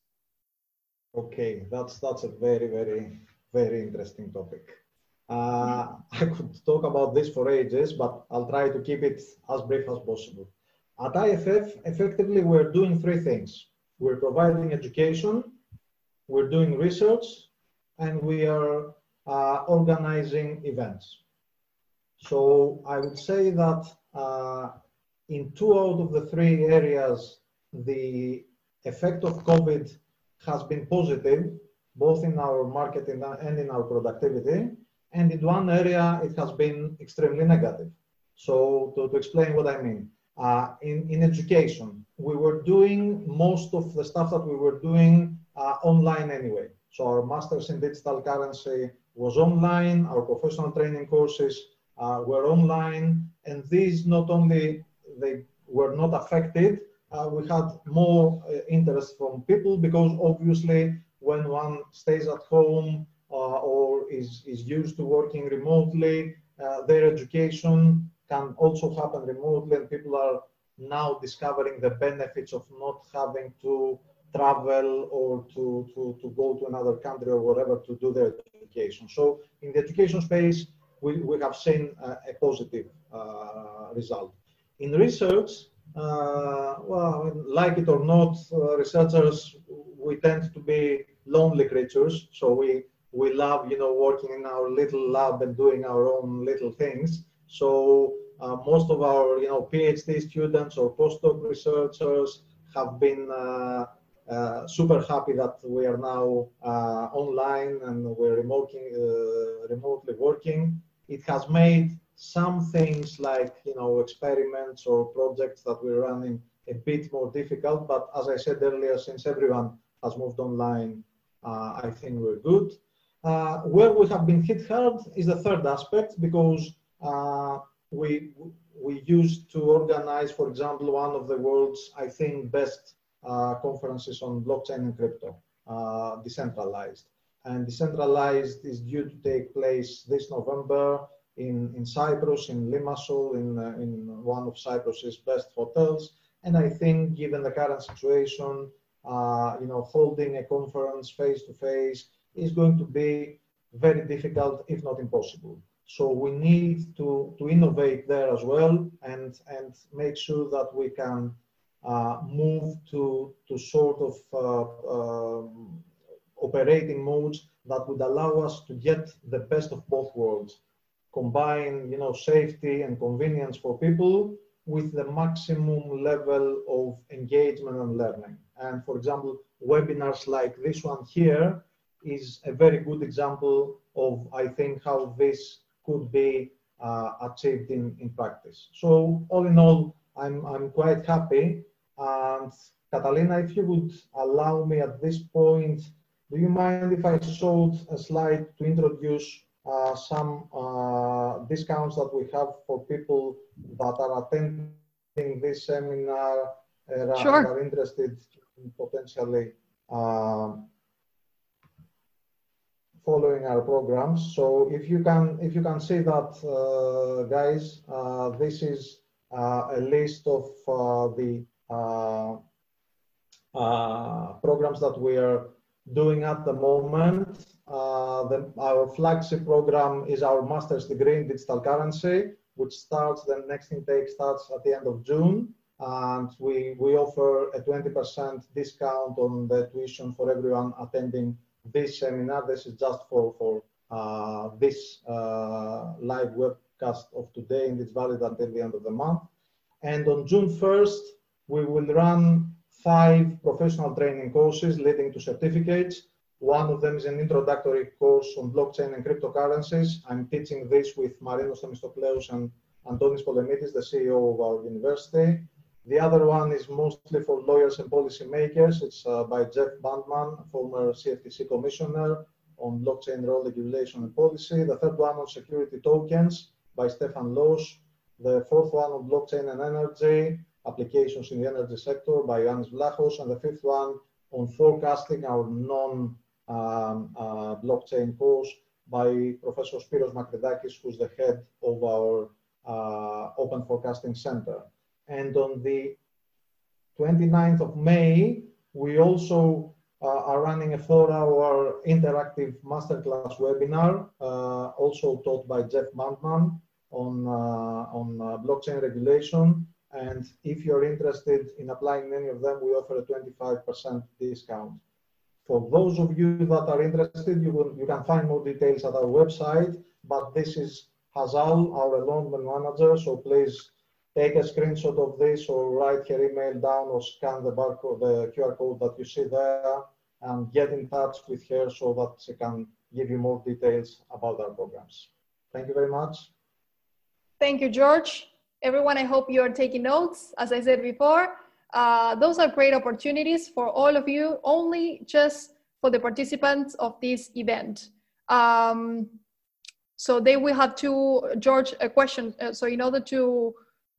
Okay, that's, that's a very, very, very interesting topic. Uh, I could talk about this for ages, but I'll try to keep it as brief as possible. At I F F, effectively, we're doing three things. We're providing education, we're doing research, and we are uh, organizing events. So I would say that uh, in two out of the three areas, the effect of COVID has been positive, both in our marketing and in our productivity. And in one area, it has been extremely negative. So to, to explain what I mean, uh, in, in education, we were doing most of the stuff that we were doing uh, online anyway. So our master's in digital currency was online, our professional training courses uh, were online, and these not only they were not affected, uh, we had more uh, interest from people because obviously when one stays at home, Uh, or is, is used to working remotely, uh, their education can also happen remotely, and people are now discovering the benefits of not having to travel or to, to, to go to another country or whatever to do their education. So in the education space, we, we have seen uh, a positive uh, result. In research, uh, well, like it or not, uh, researchers, we tend to be lonely creatures, so we We love, you know, working in our little lab and doing our own little things. So uh, most of our, you know, PhD students or postdoc researchers have been uh, uh, super happy that we are now uh, online and we're remotely, uh, remotely working. It has made some things like, you know, experiments or projects that we're running a bit more difficult. But as I said earlier, since everyone has moved online, uh, I think we're good. Uh, where we have been hit hard is the third aspect, because uh, we, we used to organize, for example, one of the world's, I think, best uh, conferences on blockchain and crypto, uh, Decentralized. And Decentralized is due to take place this November in, in Cyprus, in Limassol, in, uh, in one of Cyprus's best hotels. And I think, given the current situation, uh, you know, holding a conference face-to-face is going to be very difficult, if not impossible. So we need to, to innovate there as well and, and make sure that we can uh, move to, to sort of uh, uh, operating modes that would allow us to get the best of both worlds. Combine, you know, safety and convenience for people with the maximum level of engagement and learning. And for example, webinars like this one here is a very good example of, I think, how this could be uh, achieved in, in practice. So all in all, I'm, I'm quite happy. And Catalina, if you would allow me at this point, do you mind if I showed a slide to introduce uh, some uh, discounts that we have for people that are attending this seminar and sure. are interested in potentially um, following our programs. So if you can, if you can see that, uh, guys, uh, this is uh, a list of uh, the uh, uh, programs that we are doing at the moment. Uh, the, our flagship program is our master's degree in digital currency, which starts, the next intake starts at the end of June. And we, we offer a twenty percent discount on the tuition for everyone attending this seminar. This is just for, for uh, this uh, live webcast of today, and it's valid until the end of the month. And on June first, we will run five professional training courses leading to certificates. One of them is an introductory course on blockchain and cryptocurrencies. I'm teaching this with Marinos Themistocleous and Antonis Polemitis, the C E O of our university. The other one is mostly for lawyers and policymakers. It's uh, by Jeff Bandman, former C F T C commissioner, on blockchain role regulation and policy. The third one on security tokens by Stefan Loesch. The fourth one on blockchain and energy, applications in the energy sector by Johannes Vlachos. And the fifth one on forecasting, our non Um, uh, blockchain course by Professor Spiros Makridakis, who's the head of our uh, Open Forecasting Center. And on the twenty-ninth of May, we also uh, are running a four hour interactive masterclass webinar, uh, also taught by Jeff Bandman on, uh, on uh, blockchain regulation. And if you're interested in applying any of them, we offer a twenty-five percent discount. For those of you that are interested, you, will, you can find more details at our website, but this is Hazal, our enrollment manager, so please take a screenshot of this or write her email down or scan the barcode, the Q R code that you see there, and get in touch with her so that she can give you more details about our programs. Thank you very much. Thank you, George. Everyone, I hope you are taking notes. As I said before, Uh, those are great opportunities for all of you, only just for the participants of this event. Um, so they will have to, George, a question. Uh, so in order to,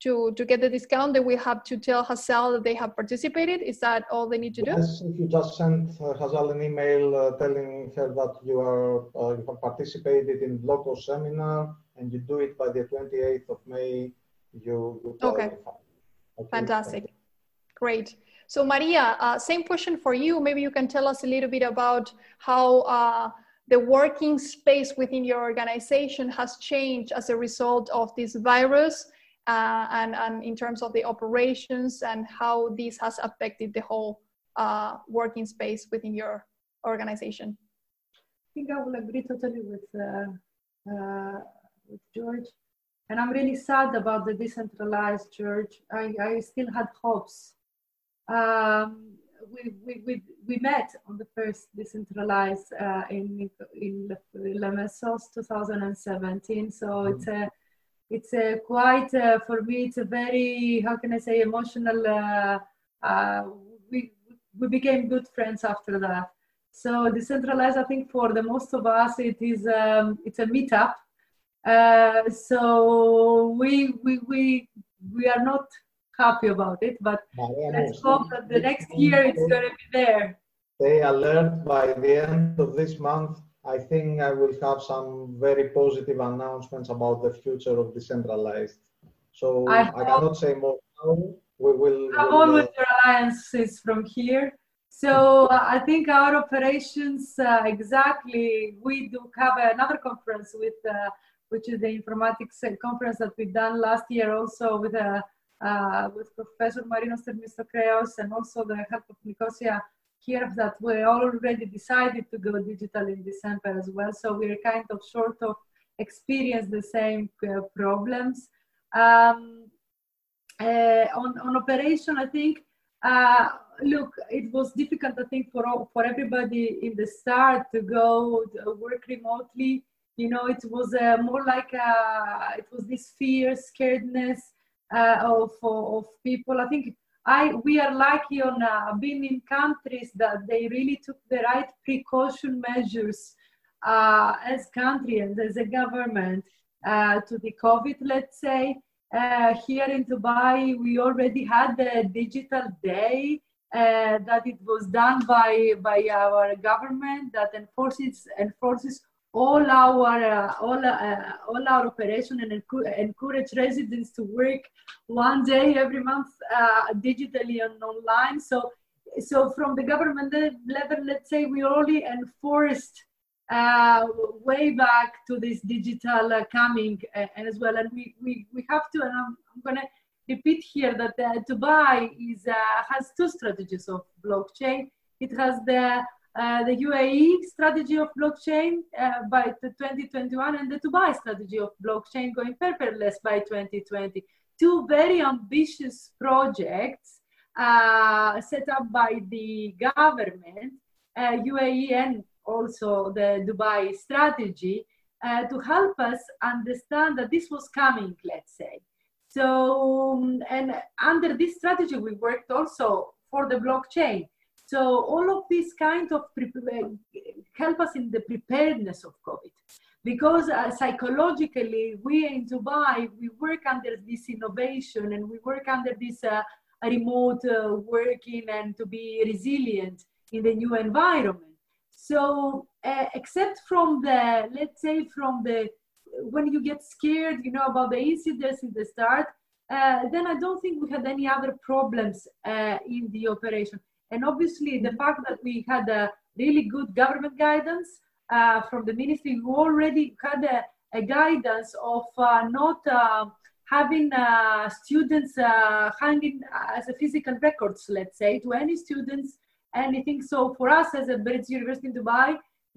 to, to get the discount, they will have to tell Hazal that they have participated. Is that all they need to do? Yes, if you just send uh, Hazal an email uh, telling her that you, are, uh, you have participated in Block dot co seminar, and you do it by the twenty-eighth of May, you will qualify. Okay, fantastic. Great. So Maria, uh, same question for you. Maybe you can tell us a little bit about how uh, the working space within your organization has changed as a result of this virus uh, and, and in terms of the operations and how this has affected the whole uh, working space within your organization. I think I will agree totally with, uh, uh, with George. And I'm really sad about the decentralized church. I, I still had hopes. Um, we, we, we, we met on the first decentralized uh, in, in Limassol two thousand seventeen. So mm-hmm. it's, a, it's a quite, uh, for me, it's a very, how can I say, emotional, uh, uh, we, we became good friends after that. So decentralized, I think for the most of us, it is, um, it's a meetup. Uh, so we, we, we, we are not happy about it, but let's hope that the next year it's going to be there. Stay alert. By the end of this month, I think I will have some very positive announcements about the future of decentralized. So I, I cannot say more now. We will. I'm on with your alliances from here. So uh, I think our operations, uh, exactly, we do have another conference with, uh, which is the informatics conference that we've done last year also with a Uh, with Professor Marinos Themistocleous and also the help of Nicosia here, that we already decided to go digital in December as well. So we're kind of short of experience the same uh, problems. Um, uh, on, on operation, I think, uh, look, it was difficult, I think, for, all, for everybody in the start to go to work remotely. You know, it was uh, more like, a, it was this fear, scaredness, Uh, of, of people. I think I we are lucky on uh, being in countries that they really took the right precaution measures uh, as country and as a government uh, to the COVID, let's say. Uh, here in Dubai, we already had the digital day uh, that it was done by by our government that enforces enforces all our uh, all uh, all our operation and encu encourage residents to work one day every month uh, digitally and online. So so from the government level, let's say we only enforced uh, way back to this digital uh, coming uh, and as well. And we we we have to. And I'm, I'm gonna repeat here that uh, Dubai is uh, has two strategies of blockchain. It has the Uh, the U A E strategy of blockchain uh, by twenty twenty-one and the Dubai strategy of blockchain going paperless by twenty twenty. Two very ambitious projects uh, set up by the government, uh, U A E and also the Dubai strategy, uh, to help us understand that this was coming, let's say. So, and under this strategy, we worked also for the blockchain. So all of these kind of help us in the preparedness of COVID, because uh, psychologically we in Dubai, we work under this innovation and we work under this uh, remote uh, working and to be resilient in the new environment. So uh, except from the, let's say from the, when you get scared, you know, about the incidents in the start, uh, then I don't think we had any other problems uh, in the operation. And obviously the fact that we had a really good government guidance uh, from the ministry, who already had a, a guidance of uh, not uh, having uh, students uh, hanging as a physical records, let's say, to any students, anything. So for us as a British University in Dubai,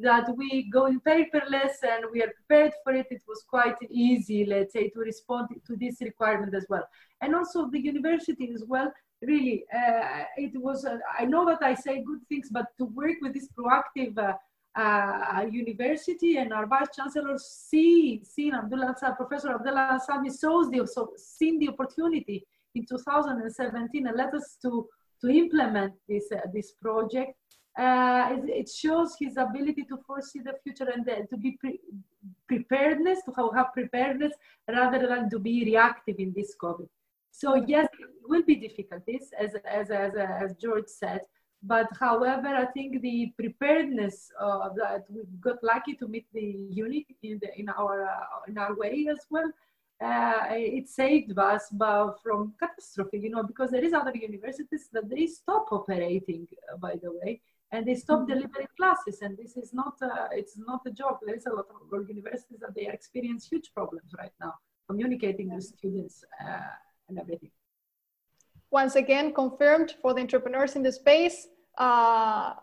that we go in paperless and we are prepared for it, it was quite easy, let's say, to respond to this requirement as well. And also the university as well, really, uh, it was, uh, I know that I say good things, but to work with this proactive uh, uh, university and our Vice Chancellor seeing Professor Abdelaziz saw the, so seen the opportunity in two thousand seventeen and led us to, to implement this, uh, this project. Uh, it, it shows his ability to foresee the future and the, to be pre preparedness, to have, have preparedness rather than to be reactive in this COVID. So yes, it will be difficulties, as, as, as, as George said, but however, I think the preparedness uh, that we got lucky to meet the unit in, the, in, our, uh, in our way as well, uh, it saved us from catastrophe, you know, because there is other universities that they stop operating, uh, by the way, and they stop delivering classes, and this is not, uh, it's not a joke. There is a lot of universities that they experience huge problems right now, communicating with students. Uh, and everything. Once again, confirmed for the entrepreneurs in the space, uh,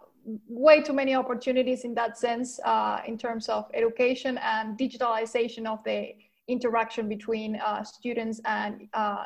way too many opportunities in that sense uh, in terms of education and digitalization of the interaction between uh, students and uh,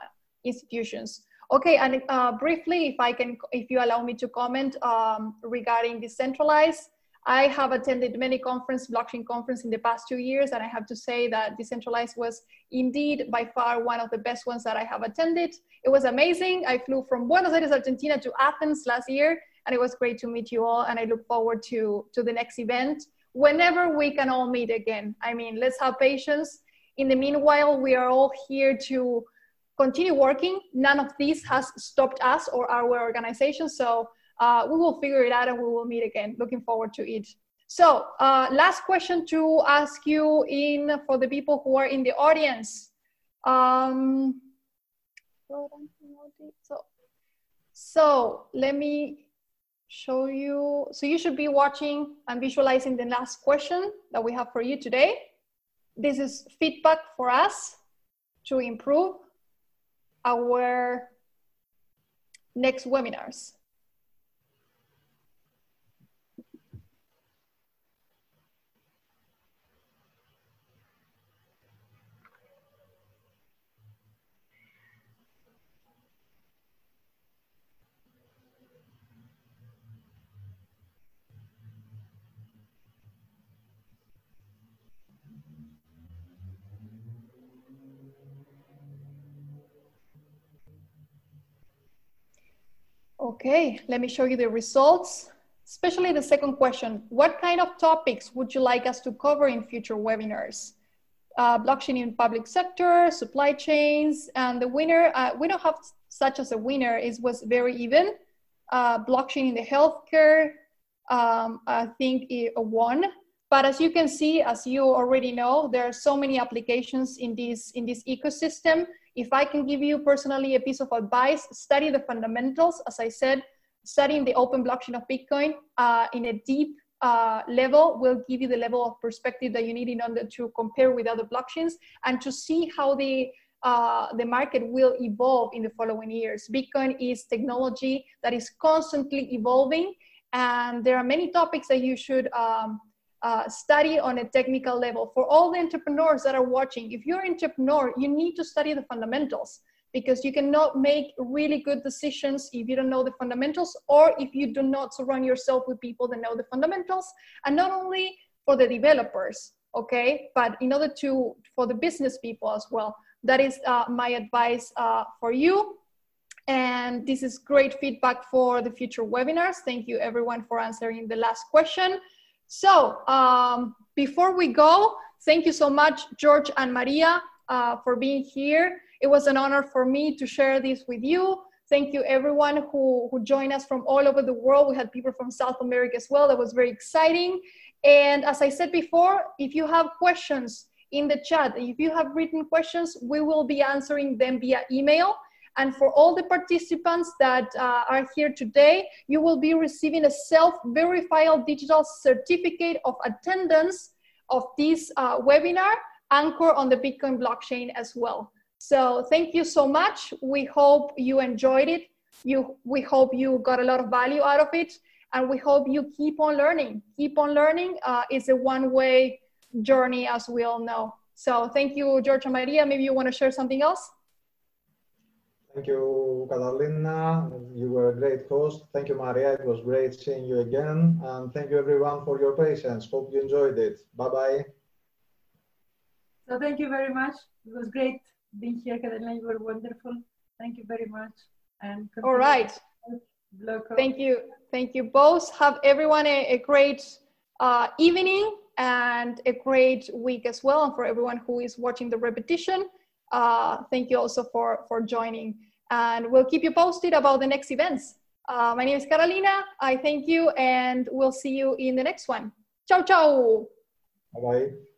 institutions. Okay, and uh, briefly, if I can, if you allow me to comment um, regarding Decentralized, I have attended many conferences, blockchain conference in the past two years, and I have to say that Decentralized was indeed by far one of the best ones that I have attended. It was amazing. I flew from Buenos Aires, Argentina to Athens last year, and it was great to meet you all, and I look forward to, to the next event, whenever we can all meet again. I mean, let's have patience. In the meanwhile, we are all here to continue working. None of this has stopped us or our organization, so Uh, we will figure it out and we will meet again. Looking forward to it. So uh, last question to ask you in for the people who are in the audience. Um, so, so let me show you. So you should be watching and visualizing the last question that we have for you today. This is feedback for us to improve our next webinars. Okay, let me show you the results, especially the second question. What kind of topics would you like us to cover in future webinars? Uh, blockchain in public sector, supply chains, and the winner, uh, we don't have such as a winner, it was very even. uh, blockchain in the healthcare, um, I think it won. But as you can see, as you already know, there are so many applications in this, in this ecosystem. If I can give you personally a piece of advice, study the fundamentals. As I said, studying the open blockchain of Bitcoin uh, in a deep uh, level will give you the level of perspective that you need in order to compare with other blockchains and to see how the, uh, the market will evolve in the following years. Bitcoin is technology that is constantly evolving, and there are many topics that you should um, Uh, study on a technical level. For all the entrepreneurs that are watching, if you're an entrepreneur, you need to study the fundamentals, because you cannot make really good decisions if you don't know the fundamentals, or if you do not surround yourself with people that know the fundamentals. And not only for the developers, okay, but in order to, for the business people as well. That is uh, my advice uh, for you. And this is great feedback for the future webinars. Thank you everyone for answering the last question. So um, before we go, thank you so much, George and Maria, uh, for being here. It was an honor for me to share this with you. Thank you everyone who, who joined us from all over the world. We had people from South America as well. That was very exciting. And as I said before, if you have questions in the chat, if you have written questions, we will be answering them via email. And for all the participants that uh, are here today, you will be receiving a self-verifiable digital certificate of attendance of this uh, webinar, anchored on the Bitcoin blockchain as well. So thank you so much. We hope you enjoyed it. You, we hope you got a lot of value out of it. And we hope you keep on learning. Keep on learning. Uh, it's a one-way journey, as we all know. So thank you, George and Maria. Maybe you want to share something else? Thank you, Catalina. You were a great host. Thank you, Maria. It was great seeing you again. And thank you, everyone, for your patience. Hope you enjoyed it. Bye-bye. So thank you very much. It was great being here, Catalina. You were wonderful. Thank you very much. And all right. Thank you. Thank you both. Have everyone a, a great uh, evening and a great week as well. And for everyone who is watching the repetition, Uh, thank you also for, for joining. And we'll keep you posted about the next events. Uh, my name is Carolina. I thank you, and we'll see you in the next one. Ciao, ciao. Bye-bye.